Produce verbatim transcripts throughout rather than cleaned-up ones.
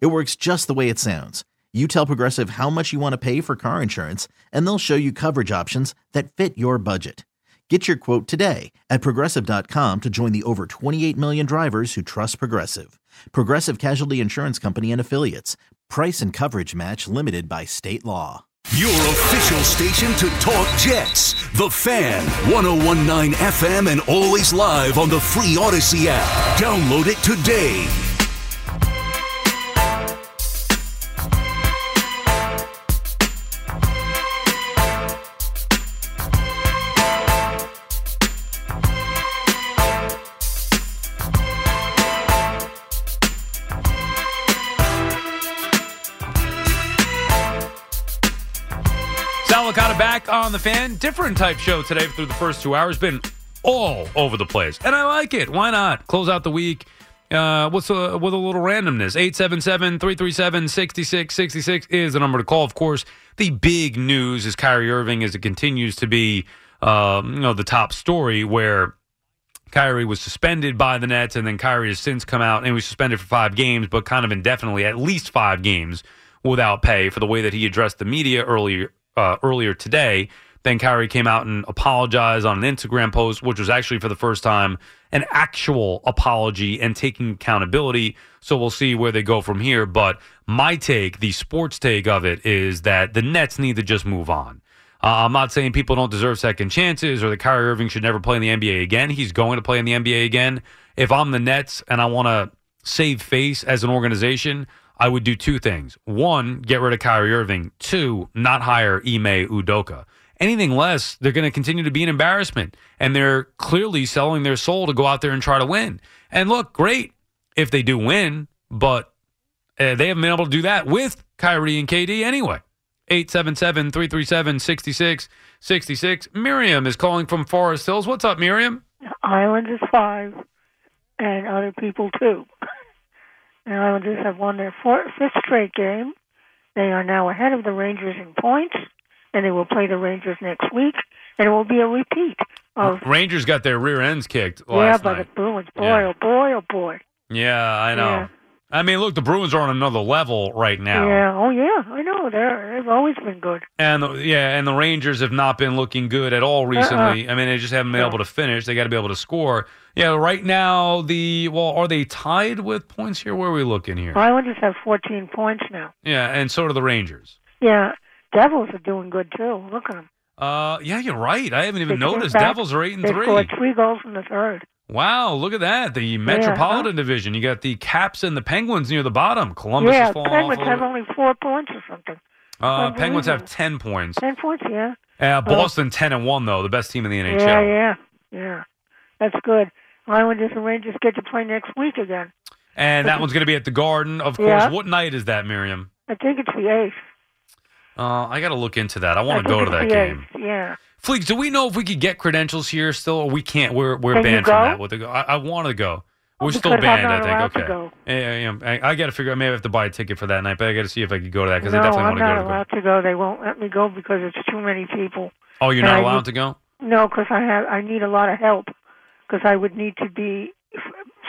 It works just the way it sounds. You tell Progressive how much you want to pay for car insurance, and they'll show you coverage options that fit your budget. Get your quote today at Progressive dot com to join the over twenty-eight million drivers who trust Progressive. Progressive Casualty Insurance Company and Affiliates. Price and coverage match limited by state law. Your official station to talk Jets. The Fan, one oh one point nine F M and always live on the free Odyssey app. Download it today. Back on The Fan, different type show today. Through the first two hours, been all over the place, and I like it. Why not close out the week uh, with, a, with a little randomness? eight seven seven, three three seven, six six six six is the number to call. Of course, the big news is Kyrie Irving, as it continues to be um, you know, the top story, where Kyrie was suspended by the Nets, and then Kyrie has since come out and was suspended for five games, but kind of indefinitely, at least five games without pay, for the way that he addressed the media earlier. Uh, earlier today, then Kyrie came out and apologized on an Instagram post, which was actually, for the first time, an actual apology and taking accountability. So we'll see where they go from here. But my take, the sports take of it, is that the Nets need to just move on. Uh, I'm not saying people don't deserve second chances, or that Kyrie Irving should never play in the N B A again. He's going to play in the N B A again. If I'm the Nets and I want to save face as an organization, I would do two things. One, get rid of Kyrie Irving. Two, not hire Ime Udoka. Anything less, they're going to continue to be an embarrassment. And they're clearly selling their soul to go out there and try to win. And look, great if they do win, but uh, they haven't been able to do that with Kyrie and K D anyway. eight seven seven, three three seven, six six six six. Miriam is calling from Forest Hills. What's up, Miriam? Island is five, and other people too. The Islanders have won their fourth, fifth straight game. They are now ahead of the Rangers in points, and they will play the Rangers next week, and it will be a repeat of... Rangers got their rear ends kicked last night. Yeah, by the Bruins. Boy, yeah. oh boy, oh boy. Yeah, I know. Yeah. I mean, look, the Bruins are on another level right now. Yeah, oh yeah, I know. They're, they've always been good. And the, yeah, and the Rangers have not been looking good at all recently. Uh-uh. I mean, they just haven't been yeah. able to finish. They got to be able to score. Yeah, right now, the well, are they tied with points here? Where are we looking here? Islanders have fourteen points now. Yeah, and so do the Rangers. Yeah, Devils are doing good too. Look at them. Uh, yeah, you're right. I haven't even they noticed. Devils are eight and they three. They scored three goals in the third. Wow, look at that. The Metropolitan yeah, huh? Division. You got the Caps and the Penguins near the bottom. Columbus yeah, is falling Penguins off. Penguins have only four points or something. Uh, Penguins have ten points. Ten points, yeah. Uh, Boston, ten and one though, the best team in the N H L. Yeah, yeah, yeah. That's good. Islanders and Rangers get to play next week again. And but that one's going to be at the Garden, of course. Yeah. What night is that, Miriam? I think it's the eighth. Uh, I got to look into that. I want to go to that game. eighth, yeah. Fleeks, do we know if we could get credentials here still? Or we can't. We're we're can banned from that. The, I, I want to go. We're oh, still banned, I think. Okay. Yeah, I, I, I got to figure out. Maybe I have to buy a ticket for that night, but I got to see if I could go to that, because no, I definitely want to go. No, I'm not allowed to go. They won't let me go because it's too many people. Oh, you're and not I allowed need, to go? No, because I have. I need a lot of help, because I would need to be.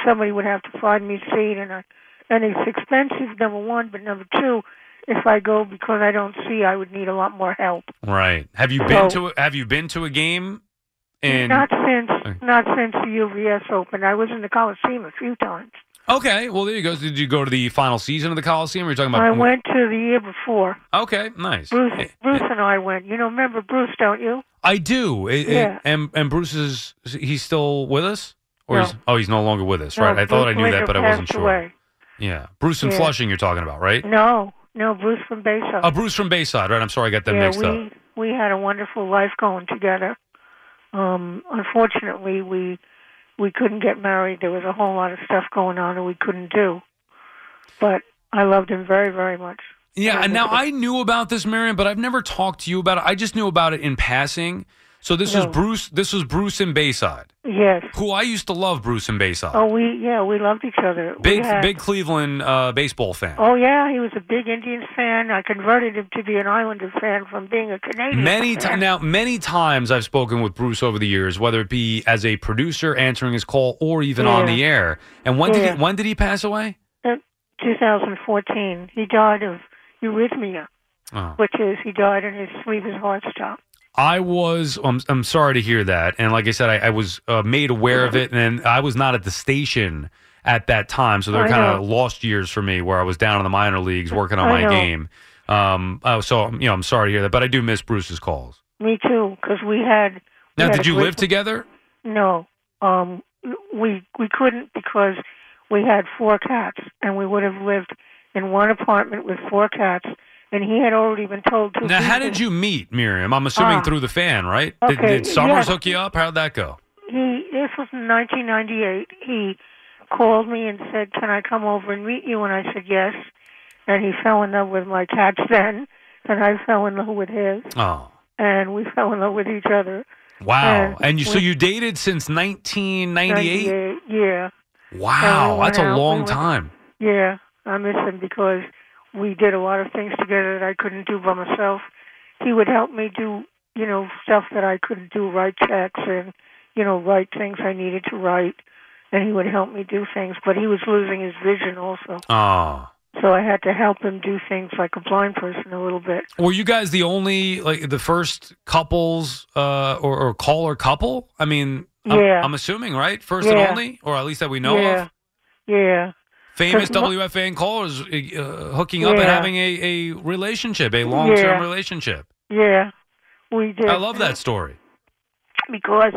Somebody would have to find me a seat, and I, and it's expensive. Number one, but number two, if I go because I don't see, I would need a lot more help. Right. Have you so, been to a, have you been to a game? In... Not since okay. not since the U V S Open. I was in the Coliseum a few times. Okay. Well, there you go. Did you go to the final season of the Coliseum? Or are you talking about? I went to the year before. Okay. Nice. Bruce, hey, Bruce hey. and I went. You know, remember Bruce, don't you? I do. It, yeah. It, and and Bruce is he's still with us, or no. he's, oh, he's no longer with us, no, right? Bruce I thought I knew that, but I wasn't sure. Away. Yeah, Bruce and yeah. Flushing. You're talking about, right? No. No, Bruce from Bayside. Oh, Bruce from Bayside, right? I'm sorry, I got them yeah, mixed we, up. We had a wonderful life going together. Um, unfortunately, we we couldn't get married. There was a whole lot of stuff going on that we couldn't do. But I loved him very, very much. Yeah, and now I knew about this, Miriam, but I've never talked to you about it. I just knew about it in passing. So this no. was Bruce. This was Bruce in Bayside. Yes. Who I used to love, Bruce in Bayside. Oh, we yeah, we loved each other. Big had, big Cleveland uh, baseball fan. Oh yeah, he was a big Indians fan. I converted him to be an Islander fan from being a Canadian. Many times now, many times I've spoken with Bruce over the years, whether it be as a producer answering his call or even yeah. on the air. And when yeah. did he, when did he pass away? In twenty fourteen. He died of Arrhythmia, oh. which is he died in his sleep, his heart stopped. I was, I'm, I'm sorry to hear that. And like I said, I, I was uh, made aware of it, and I was not at the station at that time. So they were kind of lost years for me where I was down in the minor leagues working on I my know. game. Um, uh, so, you know, I'm sorry to hear that, but I do miss Bruce's calls. Me too, because we had. We now, had did you live together? No. Um, we we couldn't because we had four cats, and we would have lived in one apartment with four cats, and he had already been told to. Now, how did you meet, Miriam? I'm assuming ah, through The Fan, right? Okay, did, did Summers yes. hook you up? How'd that go? He. This was in nineteen ninety-eight. He called me and said, can I come over and meet you? And I said, yes. And he fell in love with my cats then, and I fell in love with his. Oh. And we fell in love with each other. Wow. And, and you, we, so you dated since nineteen ninety-eight? Yeah. Wow, we that's out, a long we went, time. Yeah. I miss him because we did a lot of things together that I couldn't do by myself. He would help me do, you know, stuff that I couldn't do, write checks and, you know, write things I needed to write. And he would help me do things. But he was losing his vision also. Oh. So I had to help him do things like a blind person a little bit. Were you guys the only, like, the first couples uh, or, or caller couple? I mean, yeah. I'm, I'm assuming, right? First yeah. and only? Or at least that we know yeah. of? Yeah. Famous W F A N callers uh, hooking up yeah. and having a, a relationship, a long-term yeah. relationship. Yeah, we did. I love that story. Because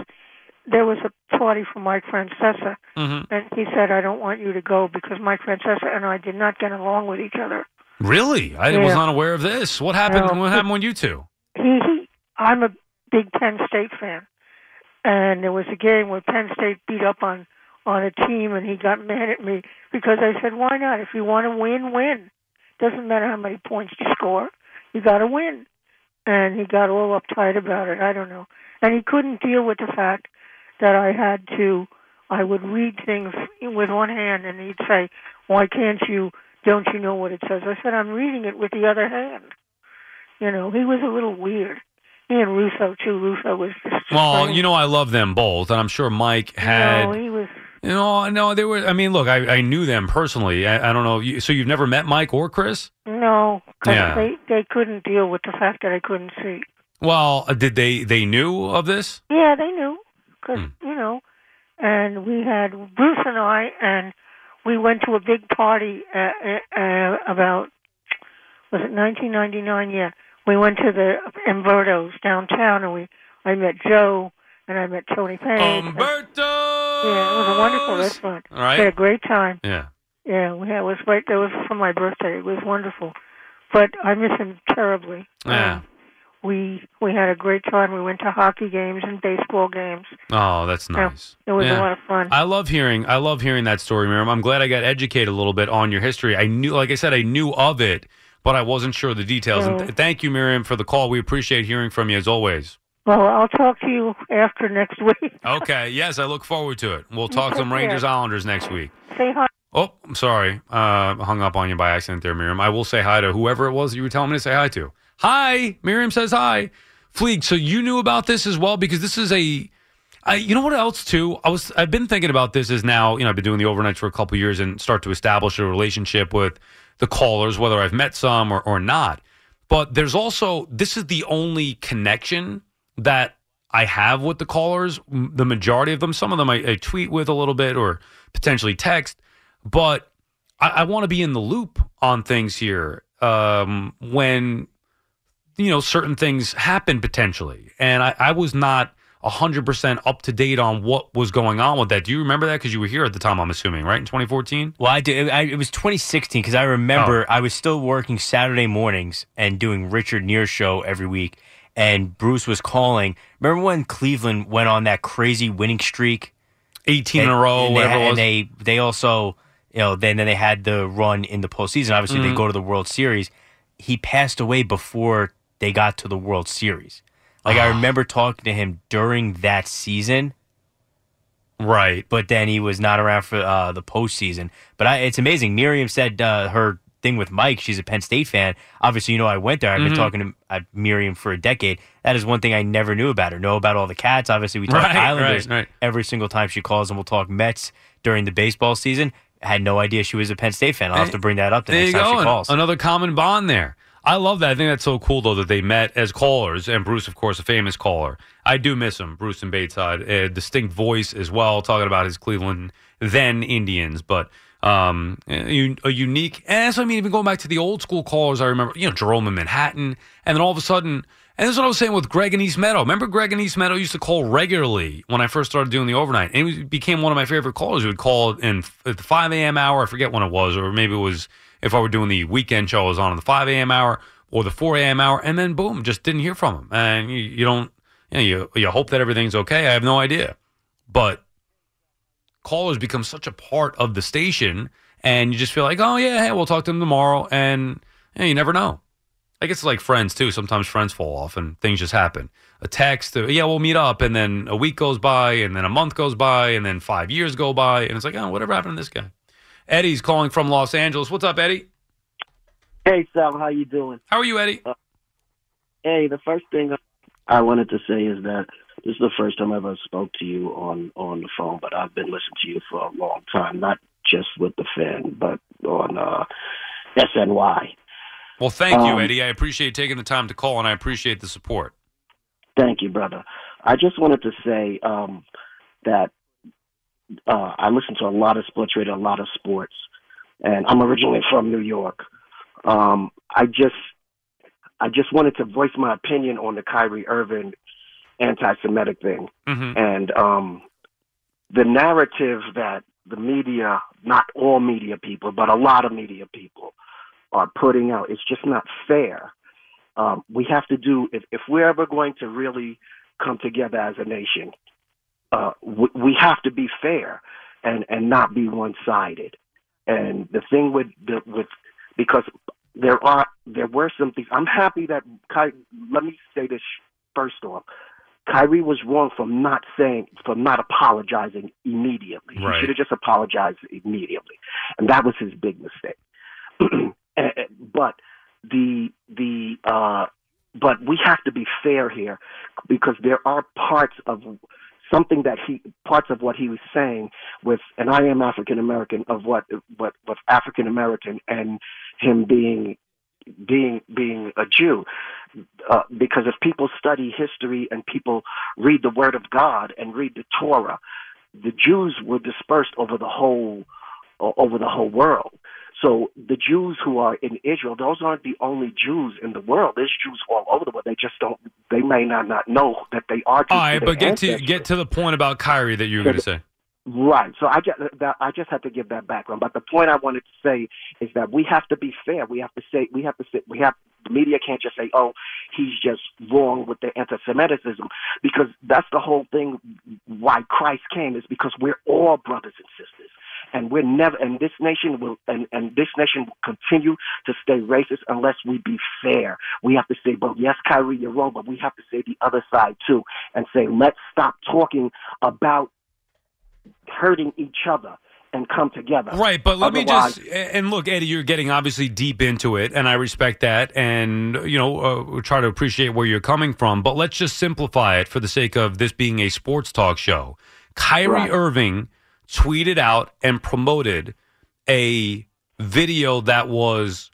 there was a party for Mike Francesa, mm-hmm. and he said, I don't want you to go because Mike Francesa and I did not get along with each other. Really? I yeah. was not aware of this. What happened no. What happened with you two? He, he, I'm a big Penn State fan, and there was a game where Penn State beat up on on a team, and he got mad at me because I said, why not? If you want to win, win. Doesn't matter how many points you score. You got to win. And he got all uptight about it. I don't know. And he couldn't deal with the fact that I had to, I would read things with one hand, and he'd say, why can't you, don't you know what it says? I said, I'm reading it with the other hand. You know, he was a little weird. He and Russo, too. Russo was just... Well, funny. You know, I love them both, and I'm sure Mike had... No, he was... You know, no, they were. I mean, look, I, I knew them personally. I, I don't know. So you've never met Mike or Chris? No, because yeah. they, they couldn't deal with the fact that I couldn't see. Well, did they? They knew of this? Yeah, they knew, because hmm. you know, and we had Bruce and I, and we went to a big party uh, uh, about was it nineteen ninety-nine? Yeah, we went to the Umberto's downtown, and we I met Joe and I met Tony Payne. Umberto. Yeah, it was a wonderful restaurant. All right. We had a great time. Yeah. Yeah, we had, it was right there. It was for my birthday. It was wonderful. But I miss him terribly. Yeah. Um, we we had a great time. We went to hockey games and baseball games. Oh, that's nice. Yeah, it was yeah. a lot of fun. I love hearing I love hearing that story, Miriam. I'm glad I got educated a little bit on your history. I knew, like I said, I knew of it, but I wasn't sure of the details. Yeah. And th- thank you, Miriam, for the call. We appreciate hearing from you as always. Well, I'll talk to you after next week. Okay, yes, I look forward to it. We'll talk some Rangers Islanders next week. Say hi. Oh, I'm sorry. Uh, hung up on you by accident there, Miriam. I will say hi to whoever it was you were telling me to say hi to. Hi, Miriam says hi. Fleeg, so you knew about this as well? Because this is a, I, you know what else, too? I was, I've been thinking about this as now, you know, I've been doing the overnights for a couple of years and start to establish a relationship with the callers, whether I've met some or, or not. But there's also, this is the only connection that I have with the callers, the majority of them. Some of them I, I tweet with a little bit or potentially text, but I, I want to be in the loop on things here um, when, you know, certain things happen potentially. And I, I was not one hundred percent up to date on what was going on with that. Do you remember that? Because you were here at the time, I'm assuming, right, in twenty fourteen? Well, I did. It, it was twenty sixteen because I remember oh. I was still working Saturday mornings and doing Richard Neer's show every week. And Bruce was calling. Remember when Cleveland went on that crazy winning streak? eighteen and, in a row, and whatever they, it was. And they, they also You know, then, then they had the run in the postseason. Obviously, mm-hmm. they go to the World Series. He passed away before they got to the World Series. Like, I remember talking to him during that season. Right. But then he was not around for uh, the postseason. But I, it's amazing. Miriam said uh, her thing with Mike. She's a Penn State fan. Obviously, you know, I went there. I've mm-hmm. been talking to uh, Miriam for a decade. That is one thing I never knew about her. Know about all the Cats. Obviously, we talk right, Islanders right, right. every single time she calls, and we'll talk Mets during the baseball season. I had no idea she was a Penn State fan. I'll have to bring that up the there next you go. time she calls. Another common bond there. I love that. I think that's so cool, though, that they met as callers. And Bruce, of course, a famous caller. I do miss him, Bruce in Bayside. A distinct voice as well, talking about his Cleveland, then Indians. But um, a unique, and that's what I mean, even going back to the old school callers, I remember, you know, Jerome in Manhattan. And then all of a sudden, and this is what I was saying with Greg in East Meadow. Remember Greg in East Meadow used to call regularly when I first started doing the overnight. And he became one of my favorite callers. He would call in at the five a.m. hour. I forget when it was, or maybe it was... If I were doing the weekend show, I was on in the five a.m. hour or the four a.m. hour, and then boom, just didn't hear from him. And you, you don't, you know, you, you hope that everything's okay. I have no idea. But callers become such a part of the station, and you just feel like, oh, yeah, hey, we'll talk to them tomorrow, and you know, you never know. I guess it's like friends, too. Sometimes friends fall off, and things just happen. A text, yeah, we'll meet up, and then a week goes by, and then a month goes by, and then five years go by, and it's like, oh, whatever happened to this guy? Eddie's calling from Los Angeles. What's up, Eddie? Hey, Sal. How you doing? How are you, Eddie? Uh, hey, the first thing I wanted to say is that this is the first time I ever spoke to you on, on the phone, but I've been listening to you for a long time, not just with the Fan, but on uh, S N Y. Well, thank um, you, Eddie. I appreciate taking the time to call, and I appreciate the support. Thank you, brother. I just wanted to say um, that Uh, I listen to a lot of sports radio, a lot of sports, and I'm originally from New York. Um, I just, I just wanted to voice my opinion on the Kyrie Irving anti-Semitic thing, mm-hmm. and um, the narrative that the media, not all media people, but a lot of media people are putting out. It's just not fair. Um, we have to do if, if we're ever going to really come together as a nation. Uh, we, we have to be fair and, and not be one-sided. And the thing with the, with because there are there were some things. I'm happy that Kyrie, let me say this first off. Kyrie was wrong for not saying for not apologizing immediately. Right. He should have just apologized immediately, and that was his big mistake. but the the uh, but we have to be fair here because there are parts of. Something that he parts of what he was saying with, and I am African American of what, what, what African American and him being, being, being a Jew, uh, because if people study history and people read the Word of God and read the Torah, the Jews were dispersed over the whole, uh, over the whole world. So the Jews who are in Israel, those aren't the only Jews in the world. There's Jews all over the world. They just don't. They may not not know that they are. Jews all right, but get ancestry. to get to the point about Kyrie that you were so, going to say. Right. So I just that, I just have to give that background. But the point I wanted to say is that we have to be fair. We have to say we have to say we have the media can't just say, oh, he's just wrong with the anti-Semitism, because that's the whole thing why Christ came is because we're all brothers and sisters. And we're never, and this nation will, and, and this nation will continue to stay racist unless we be fair. We have to say, well, yes, Kyrie, you're wrong, but we have to say the other side too, and say, let's stop talking about hurting each other and come together. Right, but let Otherwise, me just, and look, Eddie, you're getting obviously deep into it, and I respect that, and, you know, uh, try to appreciate where you're coming from, but let's just simplify it for the sake of this being a sports talk show. Kyrie right. Irving tweeted out and promoted a video that was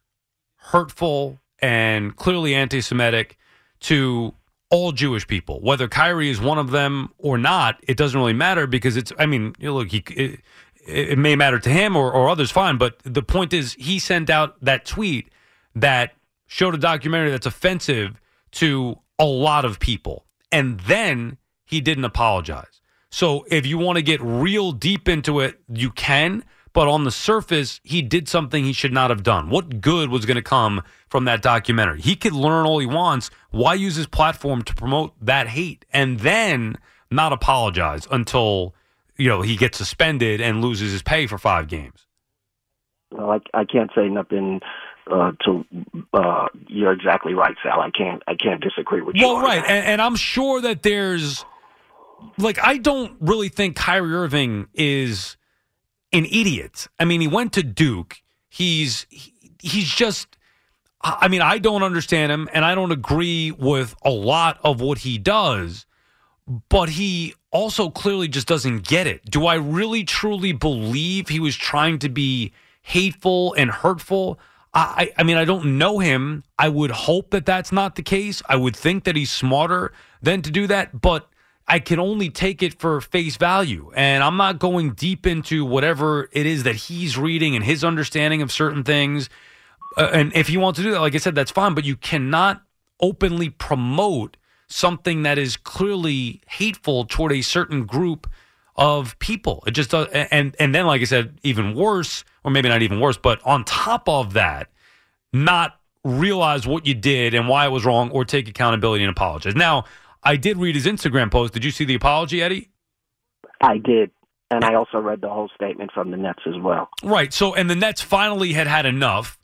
hurtful and clearly anti-Semitic to all Jewish people. Whether Kyrie is one of them or not, it doesn't really matter because it's, I mean, you know, look, he, it, it may matter to him or, or others, fine, but the point is he sent out that tweet that showed a documentary that's offensive to a lot of people, and then he didn't apologize. So if you want to get real deep into it, you can. But on the surface, he did something he should not have done. What good was going to come from that documentary? He could learn all he wants. Why use his platform to promote that hate and then not apologize until, you know, he gets suspended and loses his pay for five games? Well, I, I can't say nothing uh, to uh, – you're exactly right, Sal. I can't I can't disagree with you. Well, right, and, and I'm sure that there's – like, I don't really think Kyrie Irving is an idiot. I mean, he went to Duke. He's he, he's just – I mean, I don't understand him, and I don't agree with a lot of what he does, but he also clearly just doesn't get it. Do I really truly believe he was trying to be – hateful and hurtful? I, I mean, I don't know him. I would hope that that's not the case. I would think that he's smarter than to do that, but I can only take it for face value. And I'm not going deep into whatever it is that he's reading and his understanding of certain things. Uh, and if he wants to do that, like I said, that's fine, but you cannot openly promote something that is clearly hateful toward a certain group of people. It just does, and and then, like I said, even worse, or maybe not even worse, but on top of that, not realize what you did and why it was wrong, or take accountability and apologize. Now, I did read his Instagram post. Did you see the apology, Eddie? I did, and I also read the whole statement from the Nets as well. Right. So, and the Nets finally had had enough,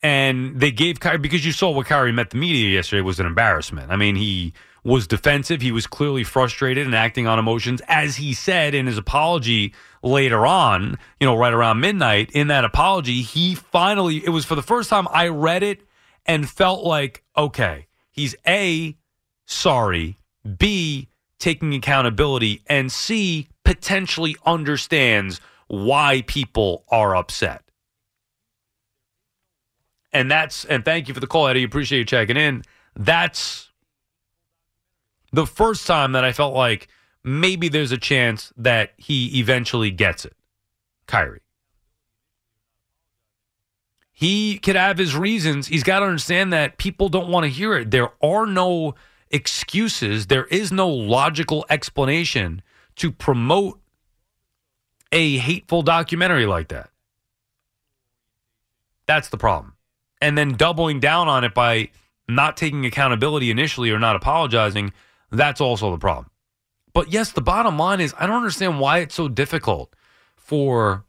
and they gave Kyrie, because you saw what Kyrie met the media yesterday was an embarrassment. I mean, he was defensive. He was clearly frustrated and acting on emotions, as he said in his apology later on, you know, right around midnight. In that apology, he finally, it was for the first time I read it and felt like, okay, he's A, sorry, B, taking accountability, and C, potentially understands why people are upset. And that's, and thank you for the call, Eddie. Appreciate you checking in. That's the first time that I felt like maybe there's a chance that he eventually gets it, Kyrie. He could have his reasons. He's got to understand that people don't want to hear it. There are no excuses. There is no logical explanation to promote a hateful documentary like that. That's the problem. And then doubling down on it by not taking accountability initially or not apologizing, that's also the problem. But yes, the bottom line is I don't understand why it's so difficult for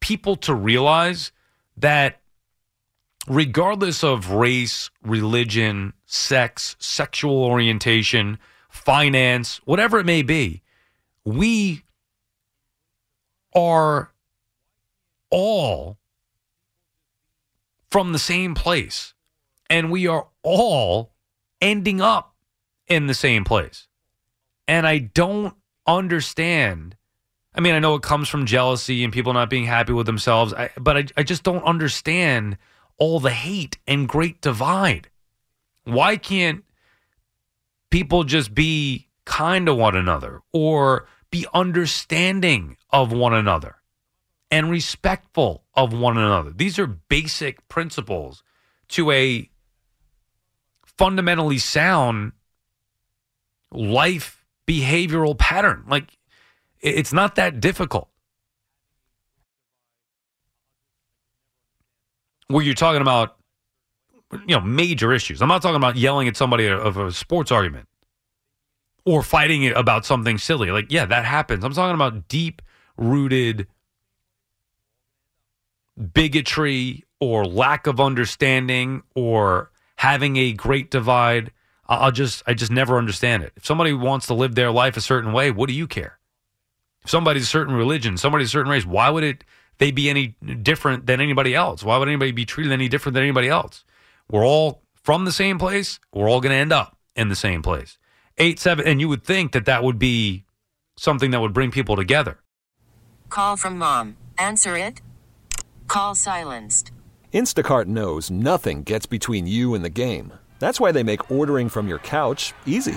people to realize that regardless of race, religion, sex, sexual orientation, finance, whatever it may be, we are all from the same place, and we are all ending up in the same place. And I don't understand. I mean, I know it comes from jealousy and people not being happy with themselves, I, but I, I just don't understand all the hate and great divide. Why can't people just be kind to one another or be understanding of one another and respectful of one another? These are basic principles to a fundamentally sound life behavioral pattern. Like, it's not that difficult. Where you're talking about, you know, major issues. I'm not talking about yelling at somebody of a sports argument or fighting about something silly. Like, yeah, that happens. I'm talking about deep-rooted bigotry or lack of understanding or having a great divide. I'll just, I just never understand it. If somebody wants to live their life a certain way, what do you care? If somebody's a certain religion, somebody's a certain race, why would it they be any different than anybody else? Why would anybody be treated any different than anybody else? We're all from the same place. We're all going to end up in the same place. Eight, seven, and you would think that that would be something that would bring people together. Call from mom. Answer it. Call silenced. Instacart knows nothing gets between you and the game. That's why they make ordering from your couch easy.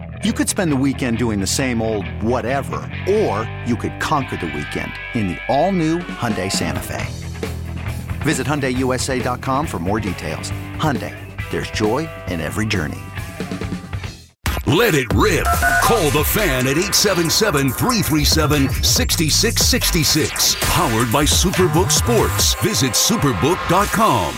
You could spend the weekend doing the same old whatever, or you could conquer the weekend in the all-new Hyundai Santa Fe. Visit Hyundai U S A dot com for more details. Hyundai, there's joy in every journey. Let it rip. Call the Fan at eight seven seven, three three seven, six six six six. Powered by Superbook Sports. Visit Superbook dot com.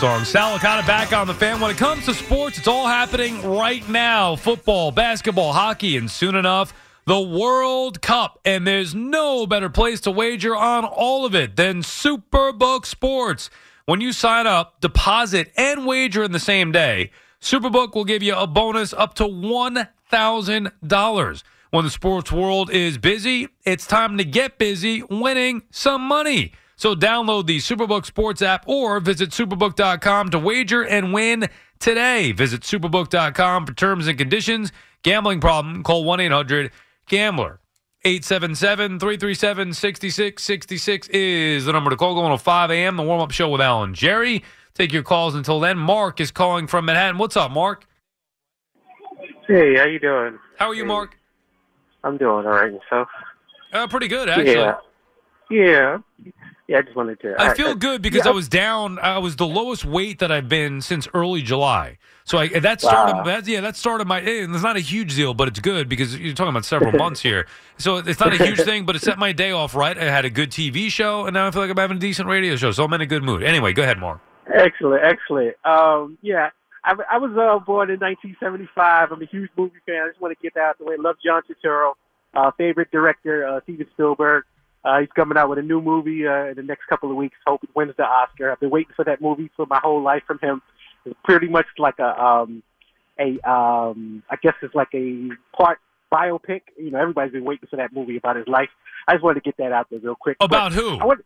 Song. Sal Licata back on the Fan. When it comes to sports, it's all happening right now. Football, basketball, hockey, and soon enough, the World Cup. And there's no better place to wager on all of it than Superbook Sports. When you sign up, deposit, and wager in the same day, Superbook will give you a bonus up to one thousand dollars. When the sports world is busy, it's time to get busy winning some money. So download the Superbook Sports app or visit Superbook dot com to wager and win today. Visit Superbook dot com for terms and conditions. Gambling problem? Call one eight hundred gambler. eight seven seven, three three seven, six six six six is the number to call. Going on five a.m., the warm-up show with Al and Jerry. Take your calls until then. Mark is calling from Manhattan. What's up, Mark? Hey, how you doing? How are you, hey. Mark? I'm doing all right. Yourself? Uh, pretty good, actually. Yeah. Yeah. Yeah, I just wanted to. I feel I, good because yeah. I was down. I was the lowest weight that I've been since early July. So I, that started. Wow. That, yeah, that started my. It's not a huge deal, but it's good because you're talking about several months here. So it's not a huge thing, but it set my day off right. I had a good T V show, and now I feel like I'm having a decent radio show. So I'm in a good mood. Anyway, go ahead, Mark. Excellent, excellent. Um, yeah, I, I was uh, born in nineteen seventy-five. I'm a huge movie fan. I just want to get that out of the way. Love John Turturro. Uh, favorite director, uh, Steven Spielberg. Uh, he's coming out with a new movie uh, in the next couple of weeks. Hope it wins the Oscar. I've been waiting for that movie for my whole life from him. It's pretty much like a, um, a um, I guess it's like a part biopic. You know, everybody's been waiting for that movie about his life. I just wanted to get that out there real quick. About but who? I want,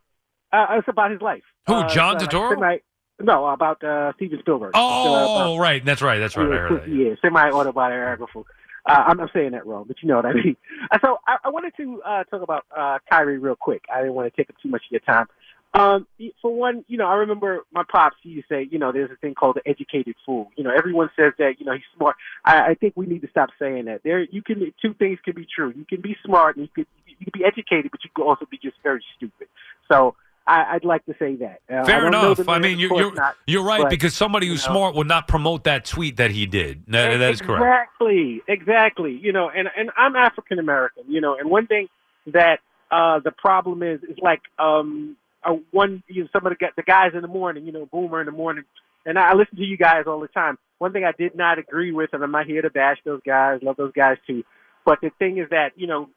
uh, it's about his life. Who? Uh, John uh, Turturro? Semi, no, about uh, Steven Spielberg. Oh, uh, about, right. That's right. That's right. Yeah, I heard that. Yeah, semi-autobiographical. Uh, I'm not saying that wrong, but you know what I mean. So I, I wanted to uh, talk about uh, Kyrie real quick. I didn't want to take up too much of your time. Um, for one, you know, I remember my pops, he used to say, you know, there's a thing called the educated fool. You know, everyone says that, you know, he's smart. I, I think we need to stop saying that. There, you can two things can be true. You can be smart and you can, you can be educated, but you can also be just very stupid. So I, I'd like to say that. Uh, Fair I enough. Man, I mean, you're you're, not, you're right, but, because somebody who's you know, smart would not promote that tweet that he did. No, exactly, that is correct. Exactly, exactly. You know, and, and I'm African American. You know, and one thing that uh, the problem is is like um, a one you know, some of the, the guys in the morning. You know, Boomer in the morning, and I listen to you guys all the time. One thing I did not agree with, and I'm not here to bash those guys. Love those guys too, but the thing is that you know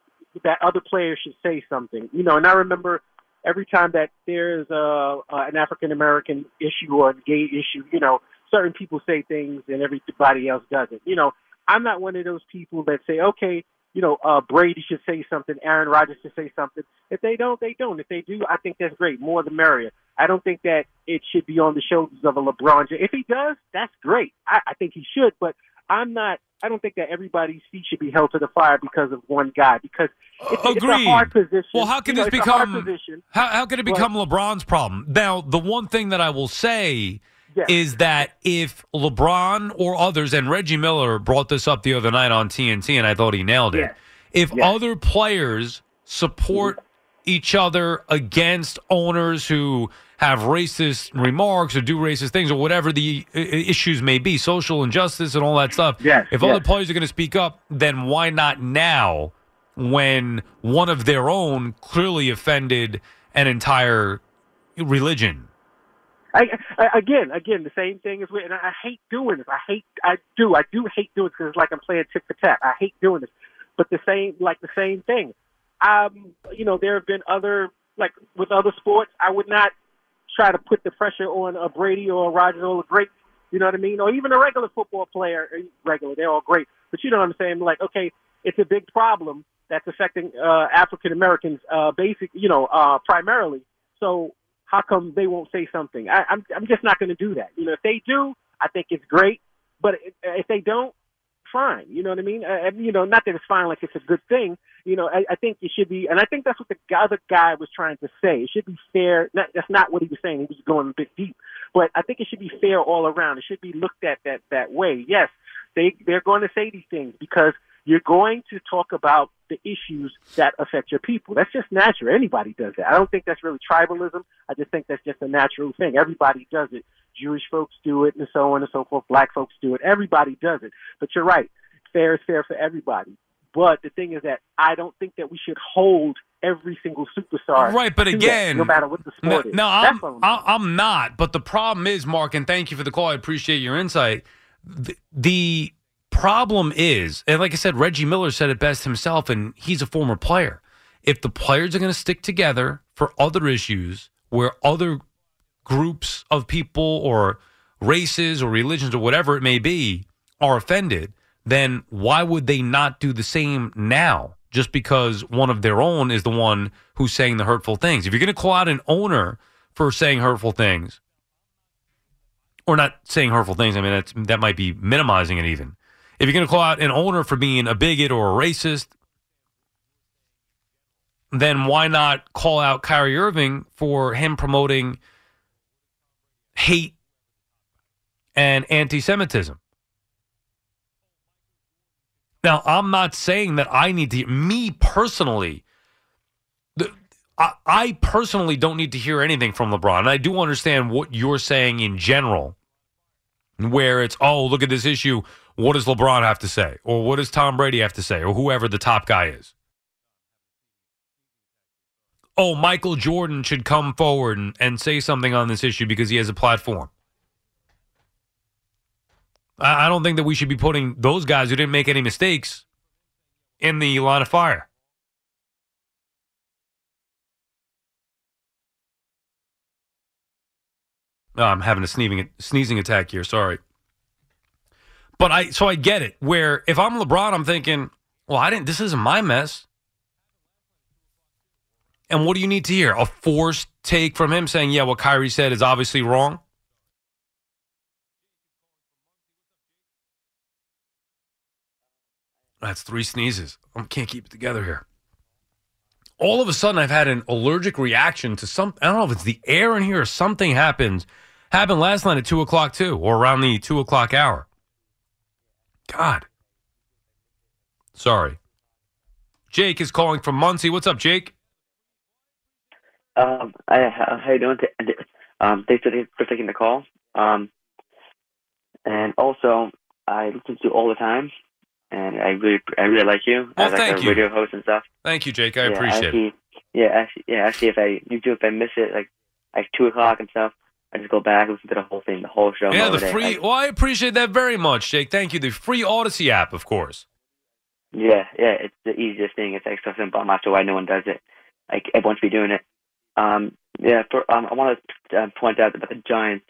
that other players should say something. You know, and I remember. Every time that there's a, uh, an African-American issue or a gay issue, you know, certain people say things and everybody else doesn't. You know, I'm not one of those people that say, okay, you know, uh, Brady should say something, Aaron Rodgers should say something. If they don't, they don't. If they do, I think that's great. More the merrier. I don't think that it should be on the shoulders of a LeBron. If he does, that's great. I, I think he should, but I'm not. I don't think that everybody's feet should be held to the fire because of one guy. Because it's, it's a hard position. Well, how can you know, this become? How, how can it become but, LeBron's problem? Now, the one thing that I will say yes. is that if LeBron or others, and Reggie Miller brought this up the other night on T N T, and I thought he nailed it. Yes. If yes. other players support each other against owners who have racist remarks or do racist things or whatever the issues may be, social injustice and all that stuff. Yes, if yes. other players are going to speak up, then why not now when one of their own clearly offended an entire religion? I, I, again, again, the same thing is weird, and I, I hate doing this. I hate, I do, I do hate doing this because it's like I'm playing tit for tat. I hate doing this, but the same, like the same thing. Um, you know, there have been other, like with other sports, I would not try to put the pressure on a Brady or a Rodgers or a great, you know what I mean, or even a regular football player. Regular, they're all great, but you know what I'm saying? Like, okay, it's a big problem that's affecting uh, African Americans, uh, basic, you know, uh, primarily. So how come they won't say something? I, I'm I'm just not going to do that. You know, if they do, I think it's great. But if they don't, fine. You know what I mean? I, you know, not that it's fine, like it's a good thing. You know, I, I think it should be, and I think that's what the other guy was trying to say. It should be fair. Not, that's not what he was saying. He was going a bit deep. But I think it should be fair all around. It should be looked at that, that way. Yes, they, they're going to say these things because you're going to talk about the issues that affect your people. That's just natural. Anybody does that. I don't think that's really tribalism. I just think that's just a natural thing. Everybody does it. Jewish folks do it and so on and so forth. Black folks do it. Everybody does it. But you're right. Fair is fair for everybody. But the thing is that I don't think that we should hold every single superstar. Right, but again, no matter what the sport no, is. No, I'm, I'm not. But the problem is, Mark, and thank you for the call. I appreciate your insight. The... the problem is, and like I said, Reggie Miller said it best himself, and he's a former player. If the players are going to stick together for other issues where other groups of people or races or religions or whatever it may be are offended, then why would they not do the same now just because one of their own is the one who's saying the hurtful things? If you're going to call out an owner for saying hurtful things, or not saying hurtful things, I mean, that's, that might be minimizing it even. If you're going to call out an owner for being a bigot or a racist, then why not call out Kyrie Irving for him promoting hate and anti-Semitism? Now, I'm not saying that I need to, me personally, the, I, I personally don't need to hear anything from LeBron. And I do understand what you're saying in general, where it's, oh, look at this issue. What does LeBron have to say? Or what does Tom Brady have to say? Or whoever the top guy is? Oh, Michael Jordan should come forward and, and say something on this issue because he has a platform. I, I don't think that we should be putting those guys who didn't make any mistakes in the line of fire. Oh, I'm having a sneezing, sneezing attack here. Sorry. But I, so I get it, where if I'm LeBron, I'm thinking, well, I didn't, this isn't my mess. And what do you need to hear? A forced take from him saying, yeah, what Kyrie said is obviously wrong? That's three sneezes. I can't keep it together here. All of a sudden, I've had an allergic reaction to some, I don't know if it's the air in here or something happens. Happened last night at two o'clock too, or around the two o'clock hour. God. Sorry. Jake is calling from Muncie. What's up, Jake? Um, I, how you doing? Um, thanks for taking the call. Um, and also, I listen to you all the time, and I really, I really like you. Well, I like thank you. Radio host and stuff. Thank you, Jake. I yeah, appreciate actually, it. Yeah, actually, yeah. Actually, if I you do, if I miss it, like like two o'clock and stuff. I just go back and listen to the whole thing, the whole show. Yeah, the free... I, well, I appreciate that very much, Jake. Thank you. The free Odyssey app, of course. Yeah, yeah. It's the easiest thing. It's like so simple. I'm not sure why no one does it. Like, everyone should be doing it. Um, yeah, for, um, I want to uh, point out about the Giants,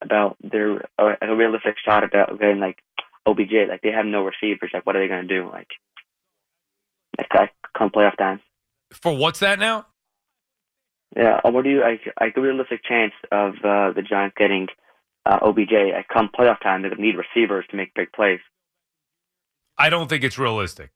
about their uh, a realistic shot about getting, like, O B J. Like, they have no receivers. Like, what are they going to do? Like, like, come playoff time. For what's that now? Yeah, what do you like? Like a realistic chance of uh, the Giants getting uh, O B J at come playoff time? They need receivers to make big plays. I don't think it's realistic.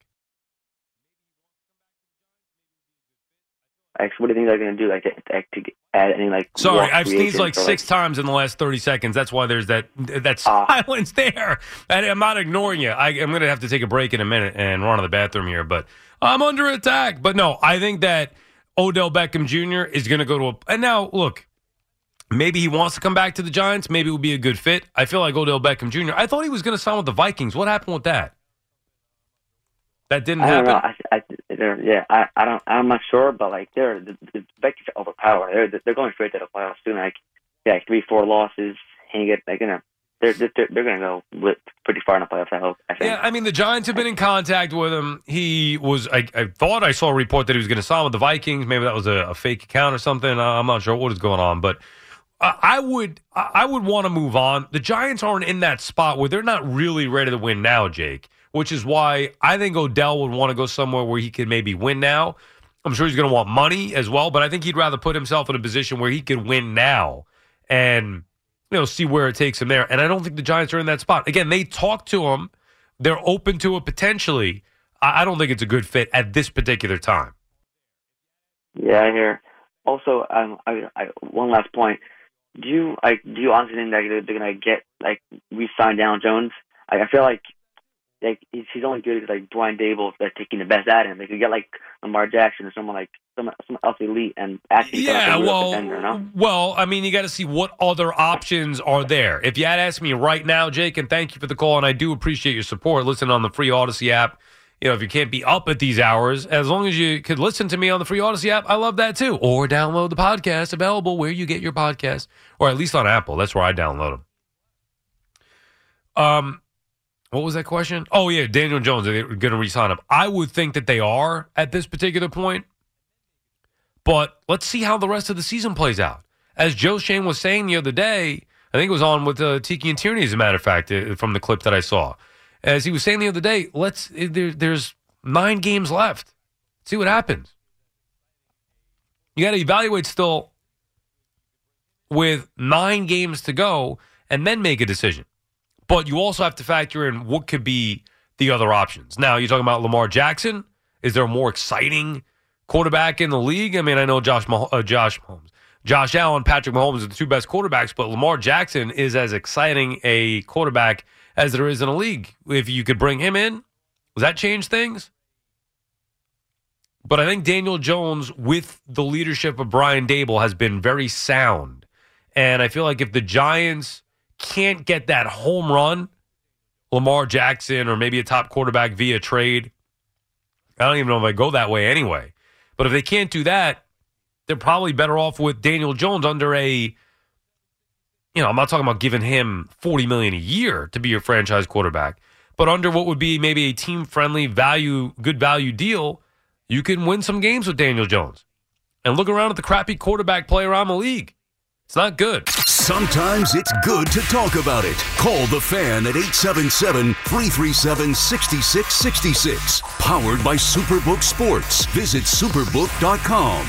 Like, what do you think they're going to do? Like, to, to add any like? Sorry, I've sneezed like six like... times in the last thirty seconds. That's why there's that that uh, silence there. And I'm not ignoring you. I, I'm going to have to take a break in a minute and run to the bathroom here, but I'm under attack. But no, I think that Odell Beckham Junior is going to go to a – and now, look, maybe he wants to come back to the Giants. Maybe it would be a good fit. I feel like Odell Beckham Junior, I thought he was going to sign with the Vikings. What happened with that? That didn't I happen. Don't know. I, I, yeah, I, I don't. I'm not sure, but like they're the, the Vikings are overpowered. They're they're going straight to the playoffs soon. Like yeah, three, four losses, hang it. Like you know, they're they're, they're going to go pretty far in the playoffs. I hope. I think. Yeah, I mean the Giants have been in contact with him. He was. I, I thought I saw a report that he was going to sign with the Vikings. Maybe that was a, a fake account or something. I'm not sure what is going on, but I would I would want to move on. The Giants aren't in that spot where they're not really ready to win now, Jake. Which is why I think Odell would want to go somewhere where he could maybe win now. I'm sure he's going to want money as well, but I think he'd rather put himself in a position where he could win now and you know see where it takes him there. And I don't think the Giants are in that spot. Again, they talked to him. They're open to it potentially. I don't think it's a good fit at this particular time. Yeah, I hear. Also, um, I, I, one last point. Do you like? Do you honestly think that they're going to get like re-sign Daniel Jones? I, I feel like. Like he's, he's only good at like Dwight Dable if they're taking the best at him. They could get like Lamar Jackson or someone like someone, someone else elite and actually. Yeah, well, defender, no? well, I mean, you got to see what other options are there. If you had asked me right now, Jake, and thank you for the call, and I do appreciate your support. Listen on the free Odyssey app. You know, if you can't be up at these hours, as long as you could listen to me on the free Odyssey app, I love that too. Or download the podcast available where you get your podcast, or at least on Apple. That's where I download them. Um. What was that question? Oh, yeah, Daniel Jones, they're going to re-sign him. I would think that they are at this particular point, but let's see how the rest of the season plays out. As Joe Shane was saying the other day, I think it was on with uh, Tiki and Tierney, as a matter of fact, from the clip that I saw. As he was saying the other day, let's there, there's nine games left. Let's see what happens. You got to evaluate still with nine games to go and then make a decision. But you also have to factor in what could be the other options. Now, you're talking about Lamar Jackson. Is there a more exciting quarterback in the league? I mean, I know Josh Mah- uh, Josh Mahomes, Josh Allen, Patrick Mahomes are the two best quarterbacks, but Lamar Jackson is as exciting a quarterback as there is in the league. If you could bring him in, does that change things? But I think Daniel Jones, with the leadership of Brian Dable, has been very sound. And I feel like if the Giants can't get that home run, Lamar Jackson, or maybe a top quarterback via trade. I don't even know if I go that way anyway. But if they can't do that, they're probably better off with Daniel Jones under a, you know, I'm not talking about giving him forty million dollars a year to be your franchise quarterback, but under what would be maybe a team-friendly, value, good value deal, you can win some games with Daniel Jones. And look around at the crappy quarterback play around the league. It's not good. Sometimes it's good to talk about it. Call The Fan at eight seven seven, three three seven, six six six six. Powered by Superbook Sports. Visit Superbook dot com.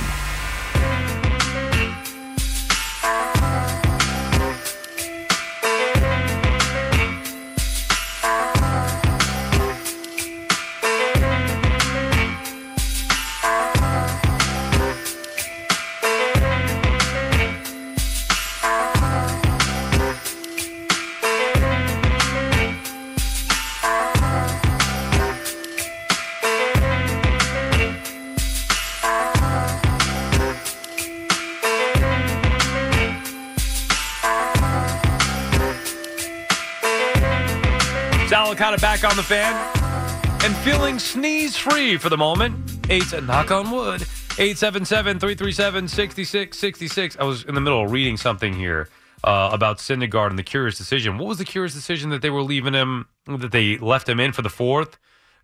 Back on The Fan and feeling sneeze-free for the moment. Eight, knock on wood. eight seven seven, three three seven, six six six six. I was in the middle of reading something here uh, about Syndergaard and the curious decision. What was the curious decision that they were leaving him, that they left him in for the fourth?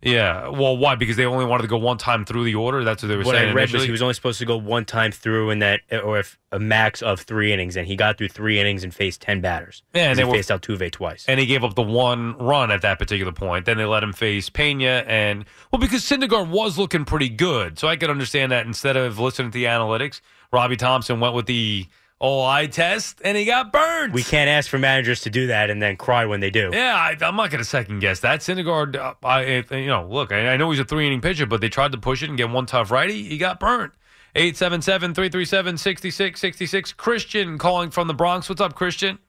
Yeah, well, why? Because they only wanted to go one time through the order? That's what they were what saying I read initially? He was only supposed to go one time through in that, or if a max of three innings, and he got through three innings and faced ten batters. Yeah, and they he were, faced Altuve twice. And he gave up the one run at that particular point. Then they let him face Pena, and, well, because Syndergaard was looking pretty good, so I could understand that instead of listening to the analytics, Robbie Thompson went with the Oh, eye test, and he got burned. We can't ask for managers to do that and then cry when they do. Yeah, I, I'm not going to second guess that. Syndergaard, uh, I, you know, look, I, I know he's a three-inning pitcher, but they tried to push it and get one tough righty. He got burned. eight seven seven, three three seven, six six six six. Christian calling from the Bronx. What's up, Christian?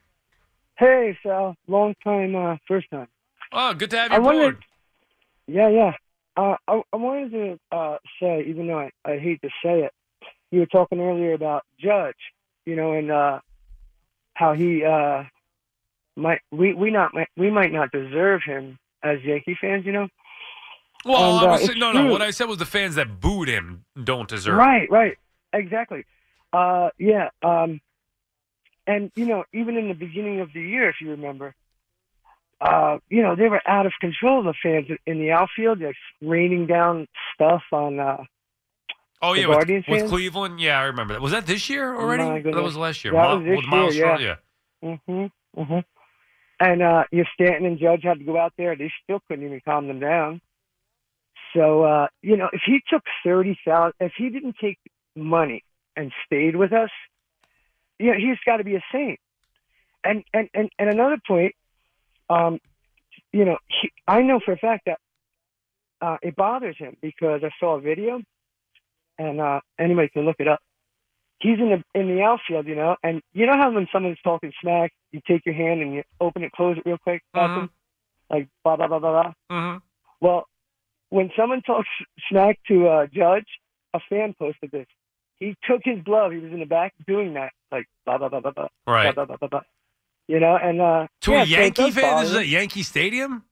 Hey, Sal. Long time, uh, first time. Oh, good to have you aboard. Yeah, yeah. Uh, I, I wanted to uh, say, even though I, I hate to say it, you were talking earlier about Judge, you know, and uh, how he uh, might we we not we might not deserve him as Yankee fans, you know. Well, and, uh, I was saying, no, no. What I said was the fans that booed him don't deserve. Right, right, exactly. Uh, yeah, um, and you know, even in the beginning of the year, if you remember, uh, you know, they were out of control. The fans in the outfield, like raining down stuff on. Uh, oh yeah, with, with Cleveland. Yeah, I remember that. Was that this year already? Oh, that was last year. That Ma- was this with Miles year. Stroll, yeah. yeah. Mm-hmm. Mm-hmm. And uh, your Stanton and Judge had to go out there. They still couldn't even calm them down. So, uh, you know, if he took thirty thousand dollars, if he didn't take money and stayed with us, you know, he's got to be a saint. And, and, and, and another point, um, you know, he, I know for a fact that uh, it bothers him because I saw a video, and uh, anybody can look it up. He's in the in the outfield, you know, and you know how when someone's talking smack, you take your hand and you open it, close it real quick, mm-hmm. like blah, blah, blah, blah, blah. Mm-hmm. Well, when someone talks smack to a Judge, a fan posted this. He took his glove. He was in the back doing that, like blah blah blah blah blah. Right. Blah, blah, blah, blah, blah. You know, and uh, to yeah, a Yankee fan, ball. This is a Yankee Stadium.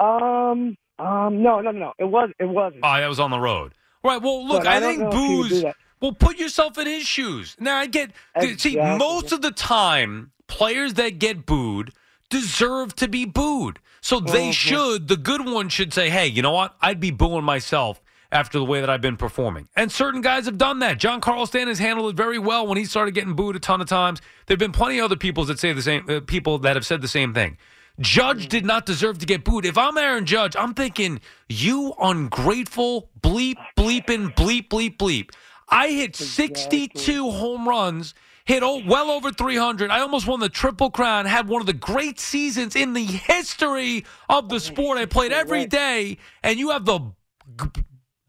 Um, um, no, no, no, it was, it wasn't. Oh, that was on the road. Right. Well, look, I, I think booze. Well, put yourself in his shoes. Now, I get exactly. see most of the time players that get booed deserve to be booed. So they mm-hmm. should, the good one should say, hey, you know what? I'd be booing myself after the way that I've been performing. And certain guys have done that. John Carlstan has handled it very well when he started getting booed a ton of times. There have been plenty of other people that say the same, uh, people that have said the same thing. Judge did not deserve to get booed. If I'm Aaron Judge, I'm thinking, you ungrateful bleep, bleeping, bleep, bleep, bleep. I hit sixty-two home runs. Hit well over three hundred. I almost won the Triple Crown. Had one of the great seasons in the history of the sport. I played every day, and you have the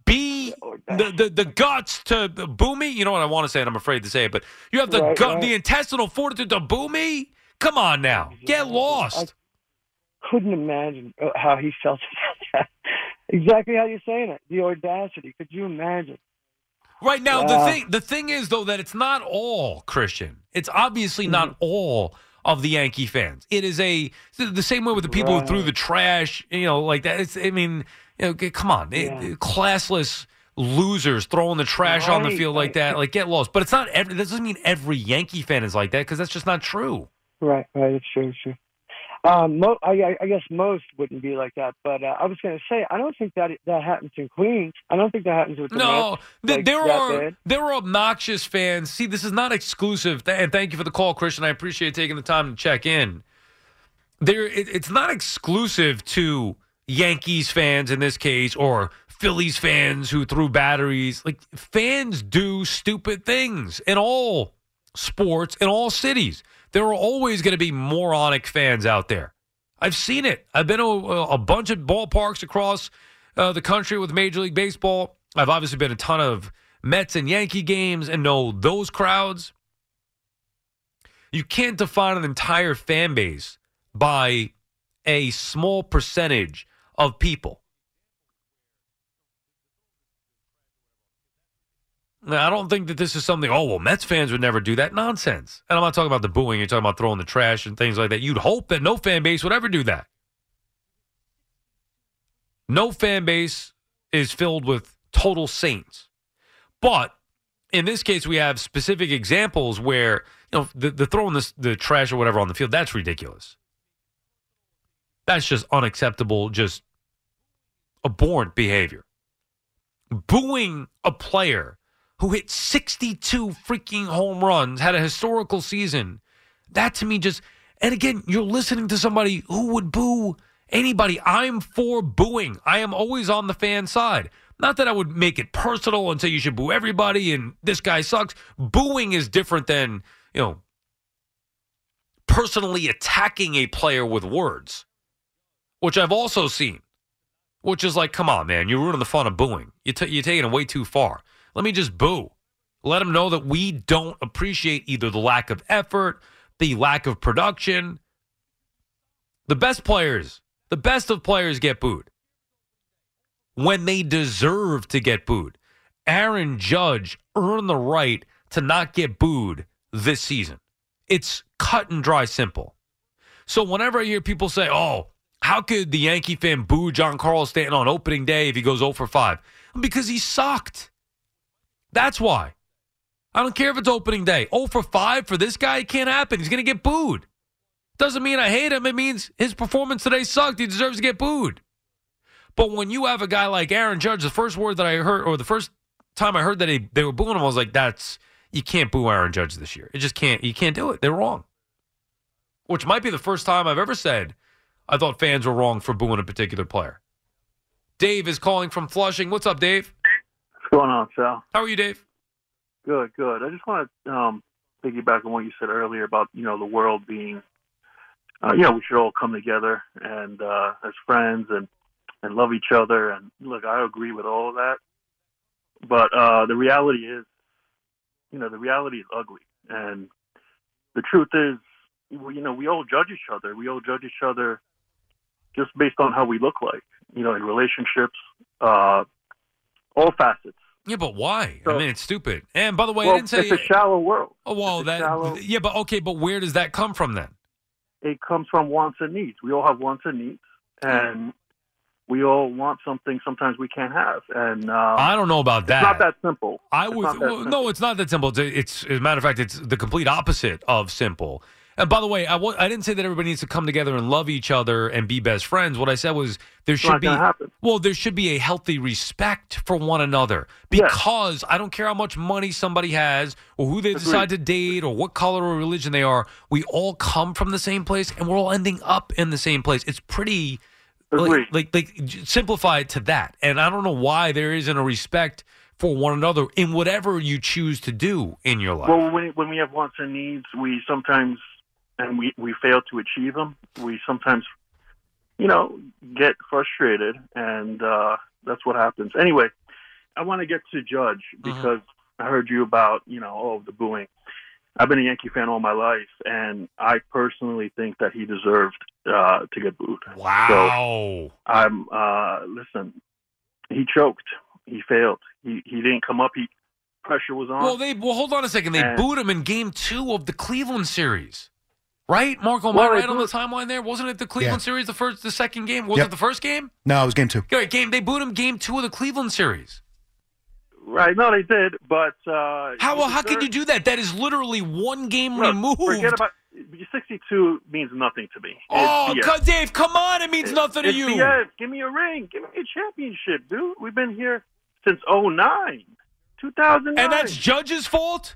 b the the, the guts to boo me. You know what I want to say, and I'm afraid to say it, but you have the right, gut, right. the intestinal fortitude to boo me. Come on now, get lost. I couldn't imagine how he felt about that. Exactly how you're saying it. The audacity. Could you imagine? Right now, yeah. the thing the thing is, though, that it's not all, Christian. It's obviously mm-hmm. not all of the Yankee fans. It is a the same way with the people right. who threw the trash, you know, like that. It's, I mean, you know, come on. Yeah. It, classless losers throwing the trash right. on the field like that. Like, get lost. But it's not every, that doesn't mean every Yankee fan is like that, because that's just not true. Right, right. It's true, it's true. Um, mo- I, I guess most wouldn't be like that, but uh, I was going to say I don't think that that happens in Queens. I don't think that happens with the no. Mets, th- like, there are bad. there are obnoxious fans. See, this is not exclusive. Th- and thank you for the call, Christian. I appreciate taking the time to check in. There, it, it's not exclusive to Yankees fans in this case, or Phillies fans who threw batteries. Like, fans do stupid things in all sports, in all cities. There are always going to be moronic fans out there. I've seen it. I've been to a, a bunch of ballparks across uh, the country with Major League Baseball. I've obviously been to a ton of Mets and Yankee games and know those crowds. You can't define an entire fan base by a small percentage of people. Now, I don't think that this is something, oh, well, Mets fans would never do that. Nonsense. And I'm not talking about the booing. You're talking about throwing the trash and things like that. You'd hope that no fan base would ever do that. No fan base is filled with total saints. But in this case, we have specific examples where, you know, the, the throwing the, the trash or whatever on the field, that's ridiculous. That's just unacceptable, just abhorrent behavior. Booing a player who hit sixty-two freaking home runs, had a historical season. That to me just, and again, you're listening to somebody who would boo anybody. I'm for booing. I am always on the fan side. Not that I would make it personal and say you should boo everybody and this guy sucks. Booing is different than, you know, personally attacking a player with words, which I've also seen, which is like, come on, man, you're ruining the fun of booing. You t- you're taking it way too far. Let me just boo. Let them know that we don't appreciate either the lack of effort, the lack of production. The best players, the best of players get booed when they deserve to get booed. Aaron Judge earn the right to not get booed this season. It's cut and dry simple. So whenever I hear people say, oh, how could the Yankee fan boo Giancarlo Stanton on opening day if he goes oh for five? Because he sucked. That's why. I don't care if it's opening day. oh for five for this guy, it can't happen. He's going to get booed. Doesn't mean I hate him. It means his performance today sucked. He deserves to get booed. But when you have a guy like Aaron Judge, the first word that I heard, or the first time I heard that they, they were booing him, I was like, that's, you can't boo Aaron Judge this year. It just can't, you can't do it. They're wrong. Which might be the first time I've ever said I thought fans were wrong for booing a particular player. Dave is calling from Flushing. What's up, Dave? What's going on, Sal? How are you, Dave? Good, good. I just want to um, piggyback on what you said earlier about, you know, the world being, uh, you know, we should all come together and uh, as friends and, and love each other. And look, I agree with all of that. But uh, the reality is, you know, the reality is ugly. And the truth is, you know, we all judge each other. We all judge each other just based on how we look like, you know, in relationships, uh, all facets. Yeah, but why? So, I mean, it's stupid. And by the way, well, I didn't say it's a shallow world. Oh, well, that shallow... yeah, but okay, but where does that come from then? It comes from wants and needs. We all have wants and needs, and we all want something sometimes we can't have. And um, I don't know about that. It's not that simple. I was well, simple. No, it's not that simple. It's, it's as a matter of fact, it's the complete opposite of simple. And by the way, I, w- I didn't say that everybody needs to come together and love each other and be best friends. What I said was there it's should be well, there should be a healthy respect for one another because yeah. I don't care how much money somebody has or who they Agreed. decide to date or what color or religion they are. We all come from the same place and we're all ending up in the same place. It's pretty like, like like simplify it to that. And I don't know why there isn't a respect for one another in whatever you choose to do in your life. Well, when, when we have wants and needs, we sometimes. And we, we fail to achieve them. We sometimes, you know, get frustrated, and uh, that's what happens. Anyway, I want to get to Judge because uh-huh. I heard you about, you know, oh, the booing. I've been a Yankee fan all my life, and I personally think that he deserved uh, to get booed. Wow. So I'm uh, listen, he choked. He failed. He he didn't come up. He pressure was on. Well, they well hold on a second. They and, booed him in Game Two of the Cleveland series. Right? Mark, am well, I right on the timeline there? Wasn't it the Cleveland yeah. series, the first, the second game? Was yep. it the first game? No, it was game two. Right, game, they booed him game two of the Cleveland series. Right. No, they did, but... Uh, how well, how could you do that? That is literally one game no, removed. Forget about... sixty-two means nothing to me. Oh, Dave, come on. It means it's, nothing it's to you. Yeah, give me a ring. Give me a championship, dude. We've been here since oh nine, two thousand nine. And that's Judge's fault?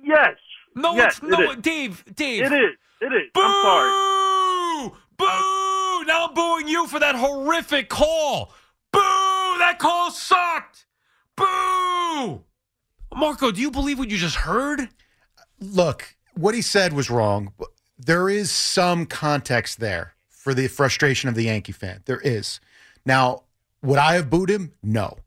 Yes. No, yes, it's no, it it, Dave, Dave. It is, it is. Boo! I'm sorry. Boo! Boo! Now I'm booing you for that horrific call. Boo! That call sucked. Boo! Marco, do you believe what you just heard? Look, what he said was wrong. But there is some context there for the frustration of the Yankee fan. There is. Now, would I have booed him? No.